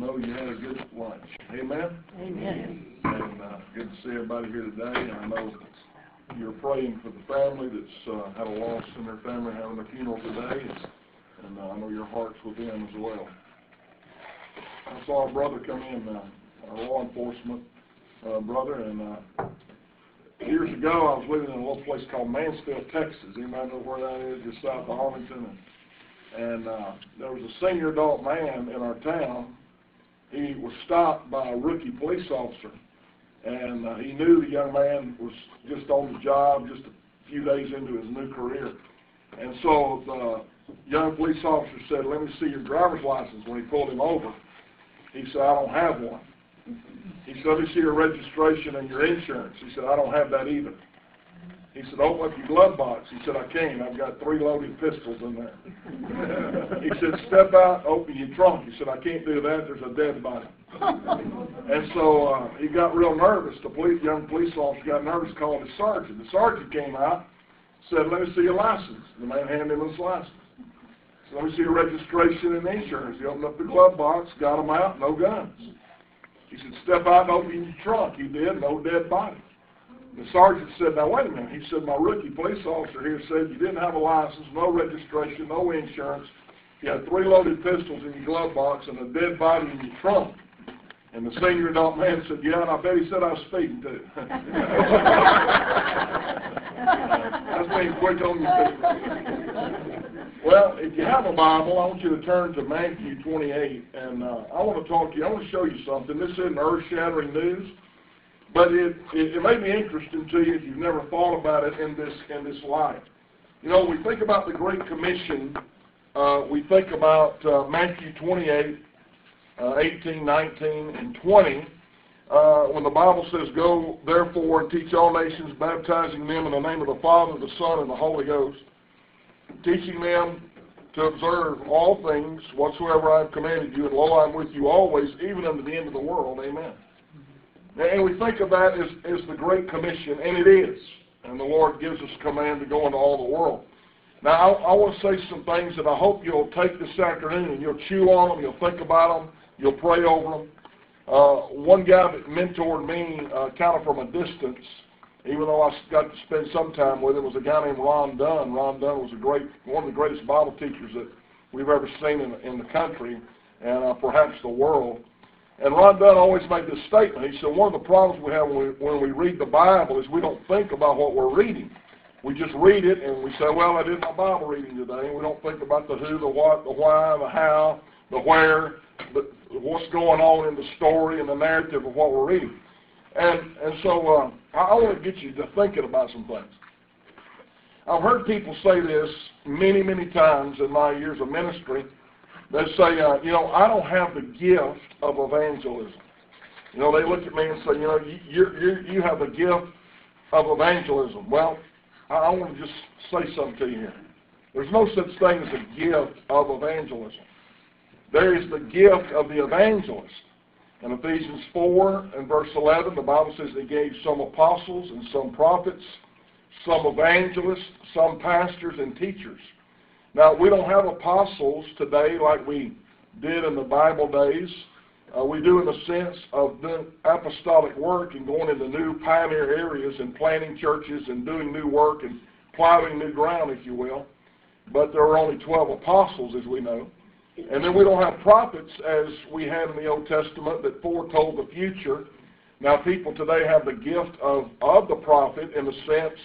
know you had a good lunch. Amen? Amen. And good to see everybody here today. I know you're praying for the family that's had a loss in their family, having a funeral today. And I know your heart's with them as well. I saw a brother come in, our law enforcement brother, and years ago I was living in a little place called Mansfield, Texas. Anybody know where that is? Just south of Arlington. And there was a senior adult man in our town. He was stopped by a rookie police officer. And he knew the young man was just on the job, just a few days into his new career. And so the young police officer said, "Let me see your driver's license," when he pulled him over. He said, "I don't have one." He said, "Let me see your registration and your insurance." He said, "I don't have that either." He said, "Open up your glove box." He said, "I can't. I've got 3 loaded pistols in there." He said, "Step out, open your trunk." He said, "I can't do that. There's a dead body." And so he got real nervous. The young police officer got nervous, called his sergeant. The sergeant came out, said, "Let me see your license." The man handed him his license. He said, "Let me see your registration and insurance." He opened up the glove box, got them out, no guns. He said, "Step out and open your trunk." He did, no dead body. The sergeant said, "Now wait a minute." He said, "My rookie police officer here said you didn't have a license, no registration, no insurance. You had 3 loaded pistols in your glove box and a dead body in your trunk." And the senior adult man said, "Yeah, and I bet he said I was speeding too." That's being quick on your feet. Well, if you have a Bible, I want you to turn to Matthew 28, and I want to talk to you. I want to show you something. This isn't earth-shattering news, but it may be interesting to you if you've never thought about it in this light. You know, we think about the Great Commission. We think about Matthew 28, 18, 19, and 20, when the Bible says, "Go, therefore, and teach all nations, baptizing them in the name of the Father, the Son, and the Holy Ghost, teaching them to observe all things whatsoever I have commanded you, and lo, I am with you always, even unto the end of the world." Amen. And we think of that as the Great Commission, and it is. And the Lord gives us command to go into all the world. Now, I want to say some things that I hope you'll take this afternoon, and you'll chew on them, you'll think about them, you'll pray over them. One guy that mentored me kind of from a distance, even though I got to spend some time with him, was a guy named Ron Dunn. Ron Dunn was one of the greatest Bible teachers that we've ever seen in the country and perhaps the world. And Ron Dunn always made this statement. He said, one of the problems we have when we read the Bible is we don't think about what we're reading. We just read it and we say, well, I did my Bible reading today. And we don't think about the who, the what, the why, the how, the where, what's going on in the story and the narrative of what we're reading. And so I want to get you to thinking about some things. I've heard people say this many, many times in my years of ministry. They say, you know, I don't have the gift of evangelism. You know, they look at me and say, you know, you have the gift of evangelism. Well, I want to just say something to you here. There's no such thing as a gift of evangelism. There is the gift of the evangelist. In Ephesians 4 and verse 11, the Bible says they gave some apostles and some prophets, some evangelists, some pastors and teachers. Now, we don't have apostles today like we did in the Bible days. We do in the sense of the apostolic work and going into new pioneer areas and planting churches and doing new work and plowing new ground, if you will. But there are only 12 apostles, as we know. And then we don't have prophets as we had in the Old Testament that foretold the future. Now people today have the gift of the prophet in the sense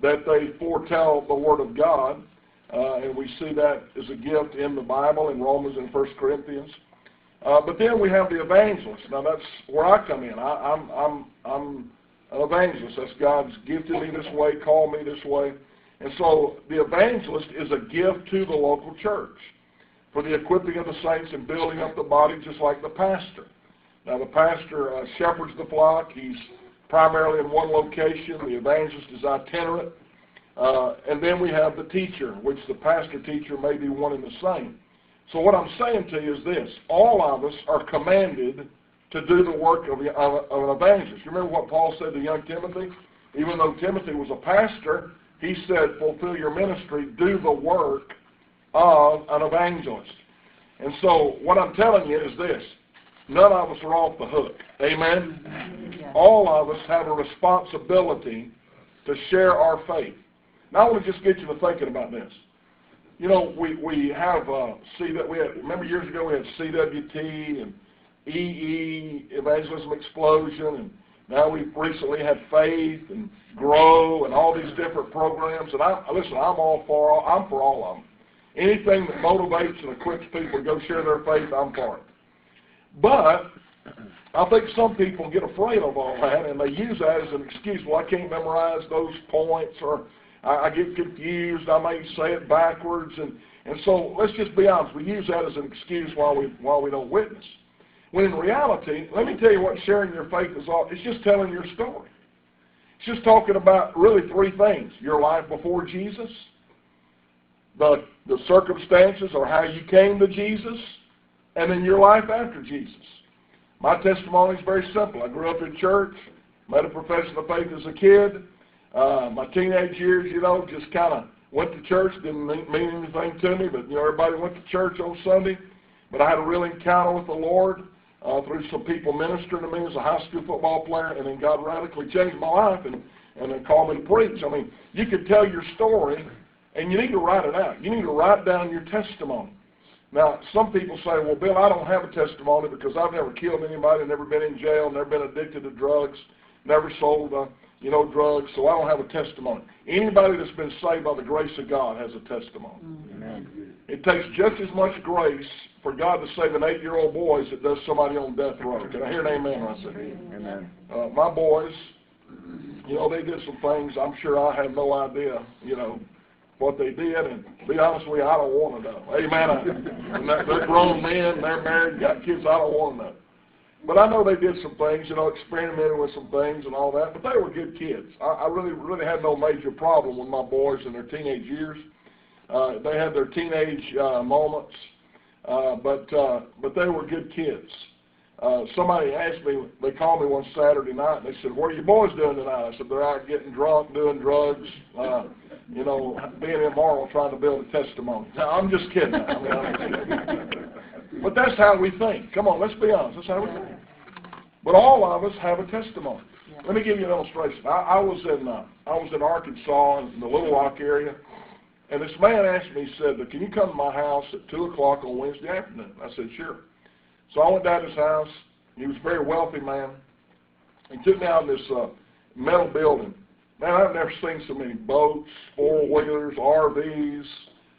that they foretell the Word of God. And we see that as a gift in the Bible, in Romans and 1 Corinthians. But then we have the evangelist. Now that's where I come in. I'm an evangelist. That's God's gifted me this way, called me this way. And so the evangelist is a gift to the local church, for the equipping of the saints and building up the body, just like the pastor. Now the pastor shepherds the flock. He's primarily in one location. The evangelist is itinerant. And then we have the teacher, which the pastor-teacher may be one and the same. So what I'm saying to you is this. All of us are commanded to do the work of an evangelist. You remember what Paul said to young Timothy? Even though Timothy was a pastor, he said, fulfill your ministry, do the work of an evangelist. And so what I'm telling you is this. None of us are off the hook. Amen? Yeah. All of us have a responsibility to share our faith. Now I want to just get you to thinking about this. You know, remember years ago we had CWT and EE, Evangelism Explosion, and now we've recently had Faith and Grow and all these different programs. And I'm for all of them. Anything that motivates and equips people to go share their faith, I'm for it. But I think some people get afraid of all that, and they use that as an excuse. Well, I can't memorize those points, or I get confused. I may say it backwards, and so let's just be honest. We use that as an excuse while we don't witness. When in reality, let me tell you what sharing your faith is all. It's just telling your story. It's just talking about really three things: your life before Jesus, the circumstances or how you came to Jesus, and then your life after Jesus. My testimony is very simple. I grew up in church, made a profession of faith as a kid. My teenage years, just kind of went to church. Didn't mean anything to me, but everybody went to church on Sunday. But I had a real encounter with the Lord through some people ministering to me as a high school football player, and then God radically changed my life and then called me to preach. I mean, you could tell your story, and you need to write it out. You need to write down your testimony. Now, some people say, well, Bill, I don't have a testimony because I've never killed anybody, never been in jail, never been addicted to drugs, never sold drugs, so I don't have a testimony. Anybody that's been saved by the grace of God has a testimony. Amen. It takes just as much grace for God to save an 8-year-old boy as it does somebody on death row. Can I hear an amen when I say that? Amen. My boys, they did some things I'm sure I have no idea, what they did, and to be honest with you, I don't want to know. Amen. They're grown men, they're married, got kids, I don't want to know. But I know they did some things, experimented with some things and all that, but they were good kids. I really, really had no major problem with my boys in their teenage years. They had their teenage moments, but they were good kids. Somebody asked me, they called me one Saturday night, and they said, what are your boys doing tonight? I said, they're out getting drunk, doing drugs, being immoral, trying to build a testimony. Now, I'm just kidding. But that's how we think. Come on, let's be honest. That's how we think. But all of us have a testimony. Let me give you an illustration. I was in Arkansas, in the Little Rock area, and this man asked me, he said, can you come to my house at 2 o'clock on Wednesday afternoon? I said, sure. So I went down to his house. He was a very wealthy man. He took me out in this metal building. Man, I've never seen so many boats, four-wheelers, RVs.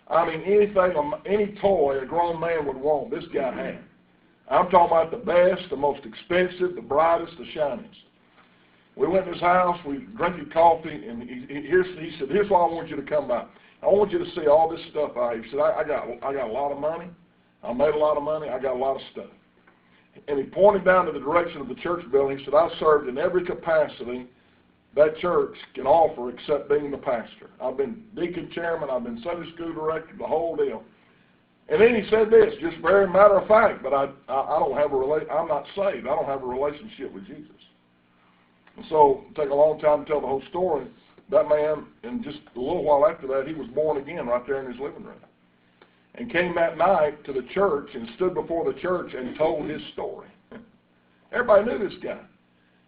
I mean, anything, any toy a grown man would want, this guy had. I'm talking about the best, the most expensive, the brightest, the shiniest. We went to his house. We drank coffee, and he said, here's why I want you to come by. I want you to see all this stuff out here. He said, I got a lot of money. I made a lot of money. I got a lot of stuff. And he pointed down to the direction of the church building. He said, I've served in every capacity that church can offer except being the pastor. I've been deacon chairman. I've been Sunday school director, the whole deal. And then he said this, just very matter of fact, but I'm not saved. I don't have a relationship with Jesus. And so it took a long time to tell the whole story. That man, and just a little while after that, he was born again right there in his living room. And came that night to the church and stood before the church and told his story. Everybody knew this guy.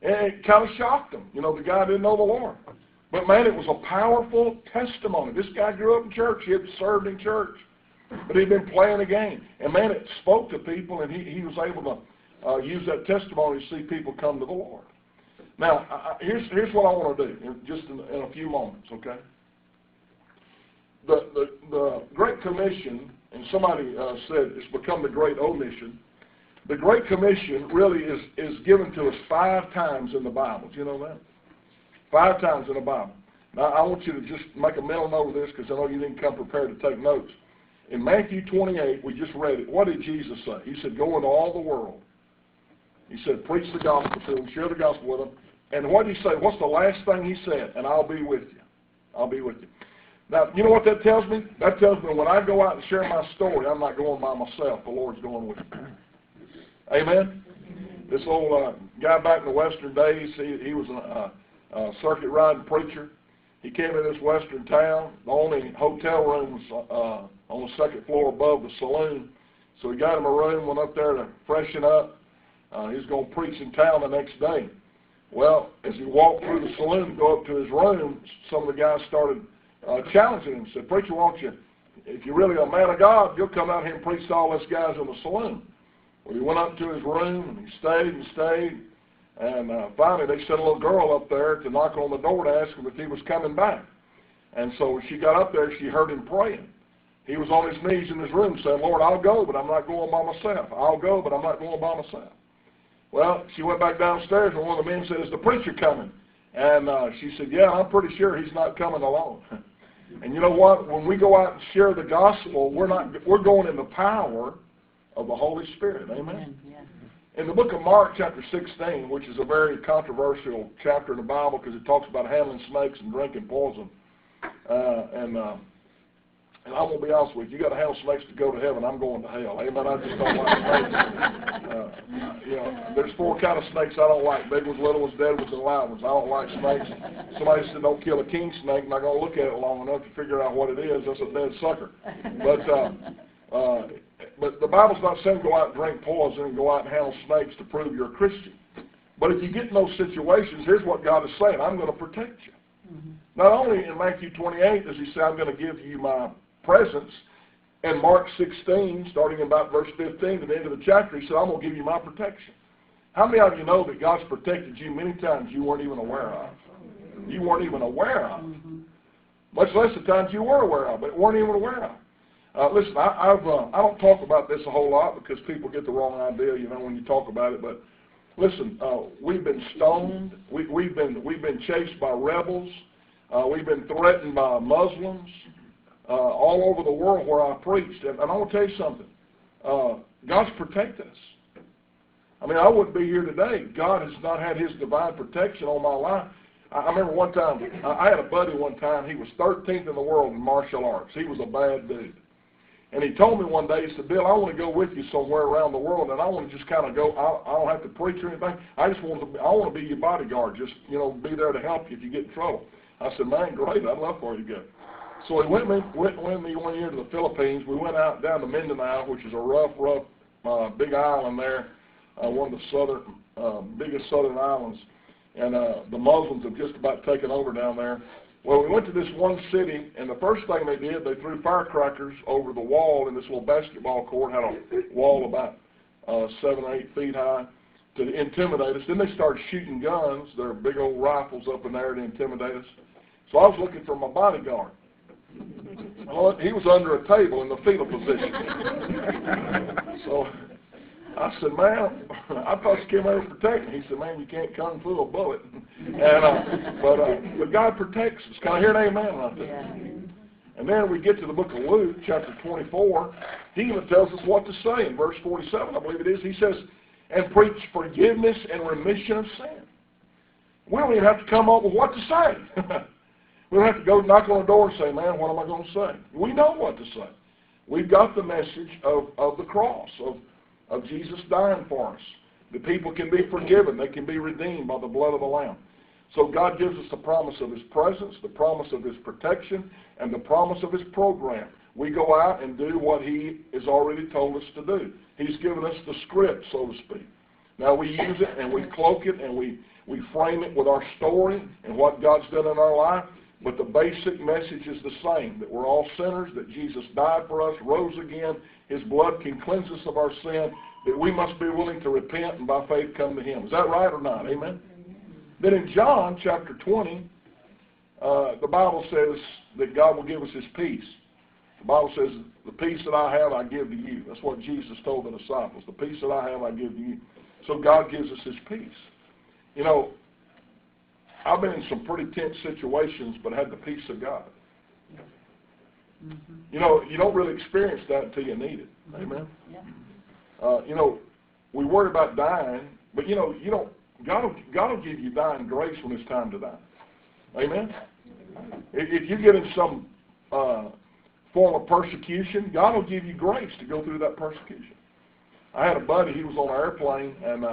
And it kind of shocked him. The guy didn't know the Lord. But, man, it was a powerful testimony. This guy grew up in church. He had served in church. But he'd been playing a game. And, man, it spoke to people, and he was able to use that testimony to see people come to the Lord. Now, here's what I want to do just in a few moments, okay? The Great Commission, and somebody said it's become the Great Omission. The Great Commission really is given to us 5 times in the Bible. Do you know that? 5 times in the Bible. Now, I want you to just make a mental note of this because I know you didn't come prepared to take notes. In Matthew 28, we just read it. What did Jesus say? He said, go into all the world. He said, preach the gospel to them, share the gospel with them. And what did he say? What's the last thing he said? And I'll be with you. I'll be with you. Now, you know what that tells me? That tells me when I go out and share my story, I'm not going by myself. The Lord's going with me. Amen? This old guy back in the Western days, he was a circuit riding preacher. He came to this Western town. The only hotel room was on the second floor above the saloon. So he got him a room, went up there to freshen up. He was going to preach in town the next day. Well, as he walked through the saloon to go up to his room, some of the guys started challenging him. Said, "Preacher, won't you, if you're really a man of God, you'll come out here and preach to all us guys in the saloon." Well, he went up to his room, and he stayed and stayed. And finally, they sent a little girl up there to knock on the door to ask him if he was coming back. And so when she got up there, she heard him praying. He was on his knees in his room saying, "Lord, I'll go, but I'm not going by myself. I'll go, but I'm not going by myself." Well, she went back downstairs, and one of the men said, "Is the preacher coming?" And she said, "Yeah, I'm pretty sure he's not coming alone." And you know what? When we go out and share the gospel, we're going in the power of the Holy Spirit. Amen? Yeah. In the book of Mark, chapter 16, which is a very controversial chapter in the Bible because it talks about handling snakes and drinking poison. And I'm going to be honest with you, you got to handle snakes to go to heaven. I'm going to hell. Amen? I just don't like snakes. You know, there's four kinds of snakes I don't like. Big ones, little ones, dead ones, and alive ones. I don't like snakes. Somebody said don't kill a king snake. I'm not going to look at it long enough to figure out what it is. That's a dead sucker. But the Bible's not saying go out and drink poison and go out and handle snakes to prove you're a Christian. But if you get in those situations, here's what God is saying. I'm going to protect you. Mm-hmm. Not only in Matthew 28 does he say, I'm going to give you my presence, and Mark 16, starting about verse 15 to the end of the chapter, he said, I'm going to give you my protection. How many of you know that God's protected you many times you weren't even aware of? You weren't even aware of. Mm-hmm. Much less the times you were aware of, but weren't even aware of. Listen, I don't talk about this a whole lot because people get the wrong idea, you know, when you talk about it. But listen, we've been stoned. We've been chased by rebels. We've been threatened by Muslims all over the world where I preached. And I want to tell you something. God's protected us. I mean, I wouldn't be here today. God has not had His divine protection on my life. I remember one time, I had a buddy one time. He was 13th in the world in martial arts. He was a bad dude. And he told me one day, he said, Bill, I want to go with you somewhere around the world, and I want to just kind of go. I don't have to preach or anything. I want to be your bodyguard, just, you know, be there to help you if you get in trouble. I said, man, great, I'd love for you to go. So he went with me one year to the Philippines. We went out down to Mindanao, which is a rough, big island there, one of the biggest southern islands. And the Muslims have just about taken over down there. Well, we went to this one city, and the first thing they did, they threw firecrackers over the wall in this little basketball court, had a wall about 7 or 8 feet high, to intimidate us. Then they started shooting guns, their big old rifles up in there to intimidate us. So I was looking for my bodyguard. Well, he was under a table in the fetal position. So I said, man, I thought you came over to protect me. He said, man, you can't kung fu a bullet. And, but God protects us. Can I hear an amen right there? Yeah. And then we get to the book of Luke, chapter 24. He even tells us what to say in verse 47, I believe it is. He says, and preach forgiveness and remission of sin. We don't even have to come up with what to say. We don't have to go knock on the door and say, man, what am I going to say? We know what to say. We've got the message of the cross, of Jesus dying for us. The people can be forgiven. They can be redeemed by the blood of the Lamb. So God gives us the promise of His presence, the promise of His protection, and the promise of His program. We go out and do what He has already told us to do. He's given us the script, so to speak. Now we use it and we cloak it and we frame it with our story and what God's done in our life. But the basic message is the same, that we're all sinners, that Jesus died for us, rose again, His blood can cleanse us of our sin, that we must be willing to repent and by faith come to Him. Is that right or not? Amen? Amen. Then in John chapter 20, the Bible says that God will give us His peace. The Bible says, the peace that I have, I give to you. That's what Jesus told the disciples. The peace that I have, I give to you. So God gives us His peace. You know, I've been in some pretty tense situations, but had the peace of God. Mm-hmm. You know, you don't really experience that until you need it. Amen? Yeah. You know, we worry about dying, but you know, God will give you dying grace when it's time to die. Amen? If you get in some form of persecution, God will give you grace to go through that persecution. I had a buddy, he was on an airplane, and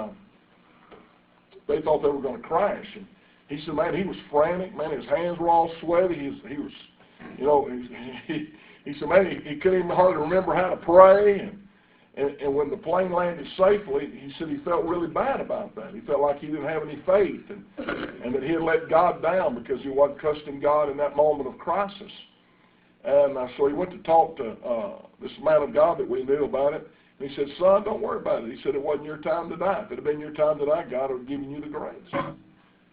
they thought they were going to crash, and he said, man, he was frantic. Man, his hands were all sweaty. He was, you know, he said, man, he couldn't even hardly remember how to pray. And And when the plane landed safely, he said he felt really bad about that. He felt like he didn't have any faith and that he had let God down because he wasn't trusting God in that moment of crisis. And so he went to talk to this man of God that we knew about it. And he said, "Son, don't worry about it." He said, "It wasn't your time to die. If it had been your time to die, God would have given you the grace.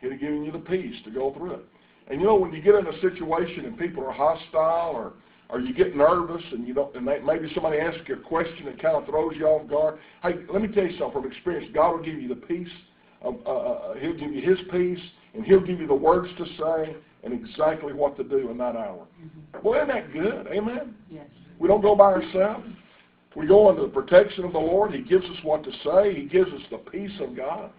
He'd have given you the peace to go through it." And you know, when you get in a situation and people are hostile or you get nervous and you don't, and maybe somebody asks you a question that kind of throws you off guard. Hey, let me tell you something from experience. God will give you the peace. He'll give you His peace, and He'll give you the words to say and exactly what to do in that hour. Mm-hmm. Well, isn't that good? Amen? Yes. We don't go by ourselves. We go under the protection of the Lord. He gives us what to say. He gives us the peace of God.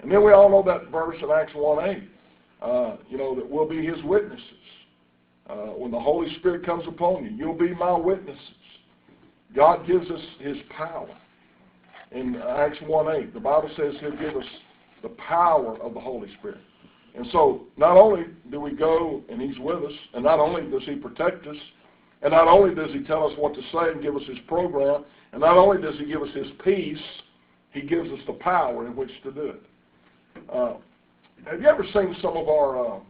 And then we all know that verse in Acts 1:8, you know, that we'll be His witnesses. When the Holy Spirit comes upon you, you'll be my witnesses. God gives us His power. In Acts 1:8, the Bible says He'll give us the power of the Holy Spirit. And so not only do we go and He's with us, and not only does He protect us, and not only does He tell us what to say and give us His program, and not only does He give us His peace, He gives us the power in which to do it. Have you ever seen some of our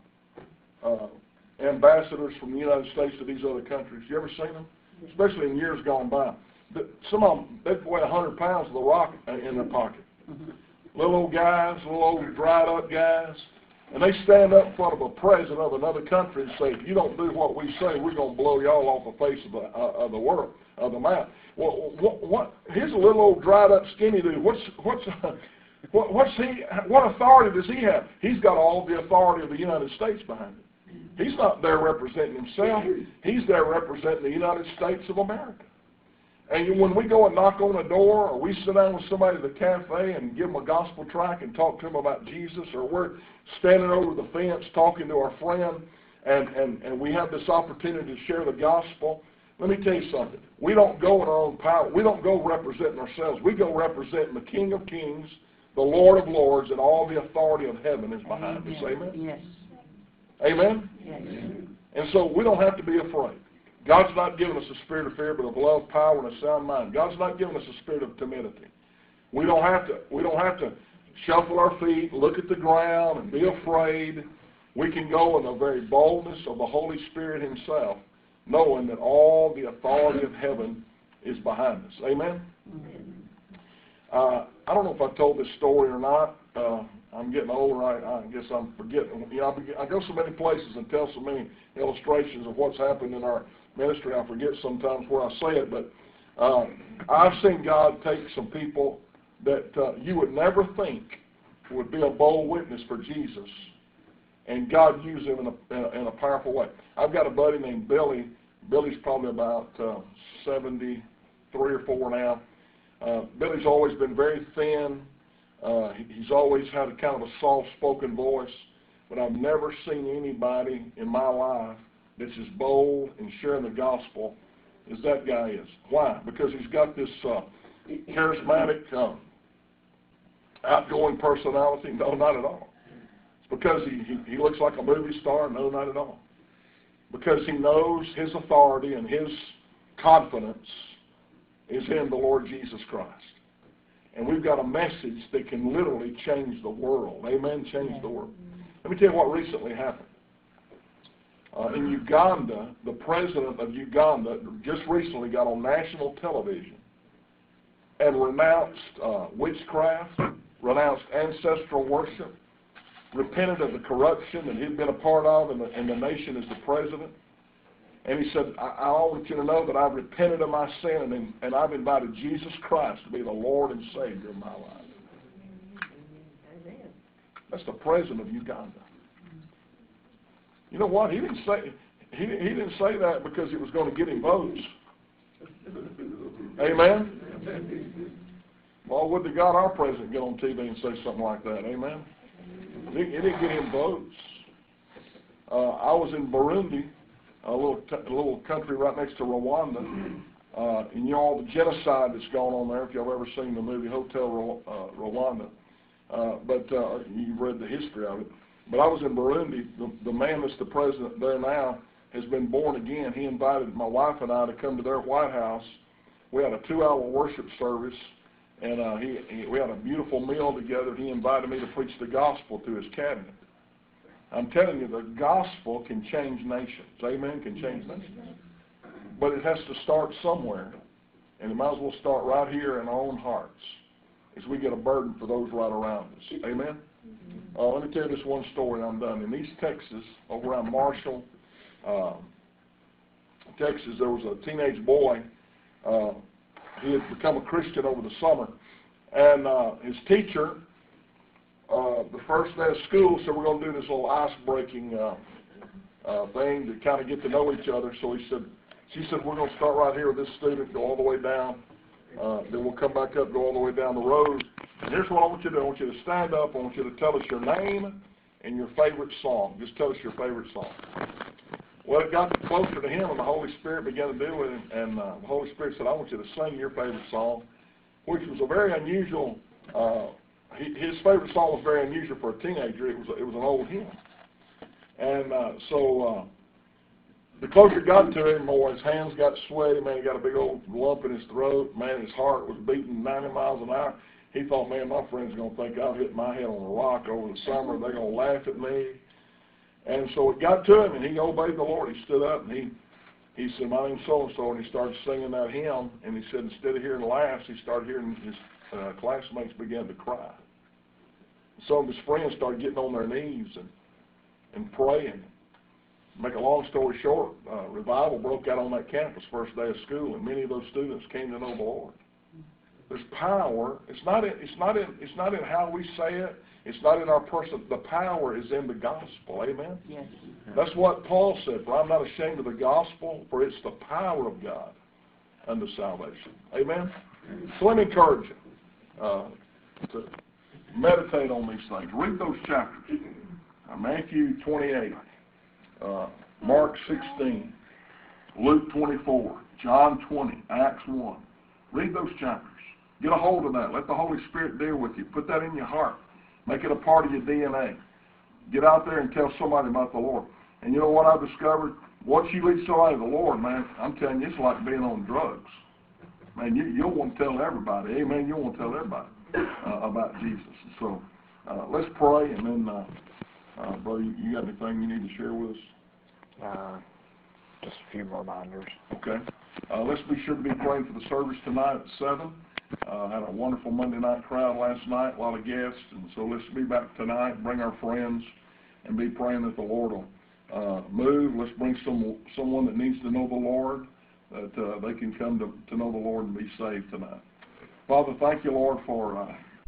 ambassadors from the United States to these other countries? You ever seen them? Especially in years gone by. Some of them, they weigh 100 pounds of the rock in their pocket. Little old guys, little old dried up guys. And they stand up in front of a president of another country and say, "If you don't do what we say, we're going to blow y'all off the face of the world, of the map." Well, here's a little old dried up skinny dude. What authority does he have? He's got all the authority of the United States behind him. He's not there representing himself. He's there representing the United States of America. And when we go and knock on a door, or we sit down with somebody at the cafe and give them a gospel tract and talk to them about Jesus, or we're standing over the fence talking to our friend, and we have this opportunity to share the gospel, let me tell you something. We don't go in our own power. We don't go representing ourselves. We go representing the King of Kings, the Lord of Lords, and all the authority of heaven is behind us. Amen? Yes. Amen? Yes. And so we don't have to be afraid. God's not giving us a spirit of fear, but of love, power, and a sound mind. God's not giving us a spirit of timidity. We don't have to shuffle our feet, look at the ground, and be afraid. We can go in the very boldness of the Holy Spirit Himself, knowing that all the authority of heaven is behind us. Amen? I don't know if I told this story or not. I'm getting older. I guess I'm forgetting. You know, I go so many places and tell so many illustrations of what's happened in our ministry. I forget sometimes where I say it, but I've seen God take some people that you would never think would be a bold witness for Jesus, and God used them in a powerful way. I've got a buddy named Billy. Billy's probably about 73 or 4 now. Billy's always been very thin. He's always had a kind of a soft-spoken voice, but I've never seen anybody in my life that's as bold in sharing the gospel as that guy is. Why? Because he's got this charismatic, outgoing personality. No, not at all. It's because he looks like a movie star. No, not at all. Because he knows his authority and his confidence is in the Lord Jesus Christ. And we've got a message that can literally change the world. Amen? Change the world. Let me tell you what recently happened. In Uganda, the president of Uganda just recently got on national television and renounced witchcraft, renounced ancestral worship, repented of the corruption that he'd been a part of in the nation as the president. And he said, I want you to know that I've repented of my sin and I've invited Jesus Christ to be the Lord and Savior of my life. Amen. That's the president of Uganda. You know what? He didn't say that because it was going to get him votes. Amen? Well, would to God our president get on TV and say something like that. Amen? It didn't get him votes. I was in Burundi. A little country right next to Rwanda, and you know all the genocide that's gone on there. If y'all ever seen the movie Hotel Rwanda, but you've read the history of it. But I was in Burundi. The man that's the president there now has been born again. He invited my wife and I to come to their White House We had a 2-hour worship service, and we had a beautiful meal together. He invited me to preach the gospel to his cabinet. I'm telling you, the gospel can change nations. Amen? Can change nations. But it has to start somewhere, and it might as well start right here in our own hearts as we get a burden for those right around us. Amen? Let me tell you this one story, and I'm done. In East Texas, over around Marshall, Texas, there was a teenage boy. He had become a Christian over the summer, and his teacher, the first day of school, said, we're going to do this little ice-breaking thing to kind of get to know each other. So she said, we're going to start right here with this student, go all the way down, then we'll come back up, go all the way down the road. And here's what I want you to do. I want you to stand up. I want you to tell us your name and your favorite song. Just tell us your favorite song. Well, it got closer to him, and the Holy Spirit began to deal with him, and the Holy Spirit said, I want you to sing your favorite song, which was a very unusual, his favorite song was very unusual for a teenager. It was an old hymn. And the closer it got to him, boy, his hands got sweaty, man, he got a big old lump in his throat, man, his heart was beating 90 miles an hour. He thought, man, my friend's going to think I've hit my head on a rock over the summer, they're going to laugh at me. And so it got to him, and he obeyed the Lord. He stood up, and he said, my name's so-and-so, and he started singing that hymn. And he said, instead of hearing laughs, he started hearing his classmates begin to cry. Some of his friends started getting on their knees and praying. Make a long story short, revival broke out on that campus first day of school, and many of those students came to know the Lord. There's power. It's not in how we say it. It's not in our person. The power is in the gospel. Amen? Yes. That's what Paul said. For I'm not ashamed of the gospel, for it's the power of God unto salvation. Amen? So let me encourage you to meditate on these things. Read those chapters. Matthew 28, Mark 16, Luke 24, John 20, Acts 1. Read those chapters. Get a hold of that. Let the Holy Spirit deal with you. Put that in your heart. Make it a part of your DNA. Get out there and tell somebody about the Lord. And you know what I've discovered? Once you lead somebody to the Lord, man, I'm telling you, it's like being on drugs. Man, you'll want to tell everybody. Amen? You'll want to tell everybody about Jesus. So let's pray, and then, brother, you got anything you need to share with us? Just a few reminders. Okay. Let's be sure to be praying for the service tonight at 7. Had a wonderful Monday night crowd last night, a lot of guests, and so let's be back tonight, bring our friends, and be praying that the Lord will move. Let's bring someone that needs to know the Lord, that they can come to know the Lord and be saved tonight. Father, thank you, Lord, for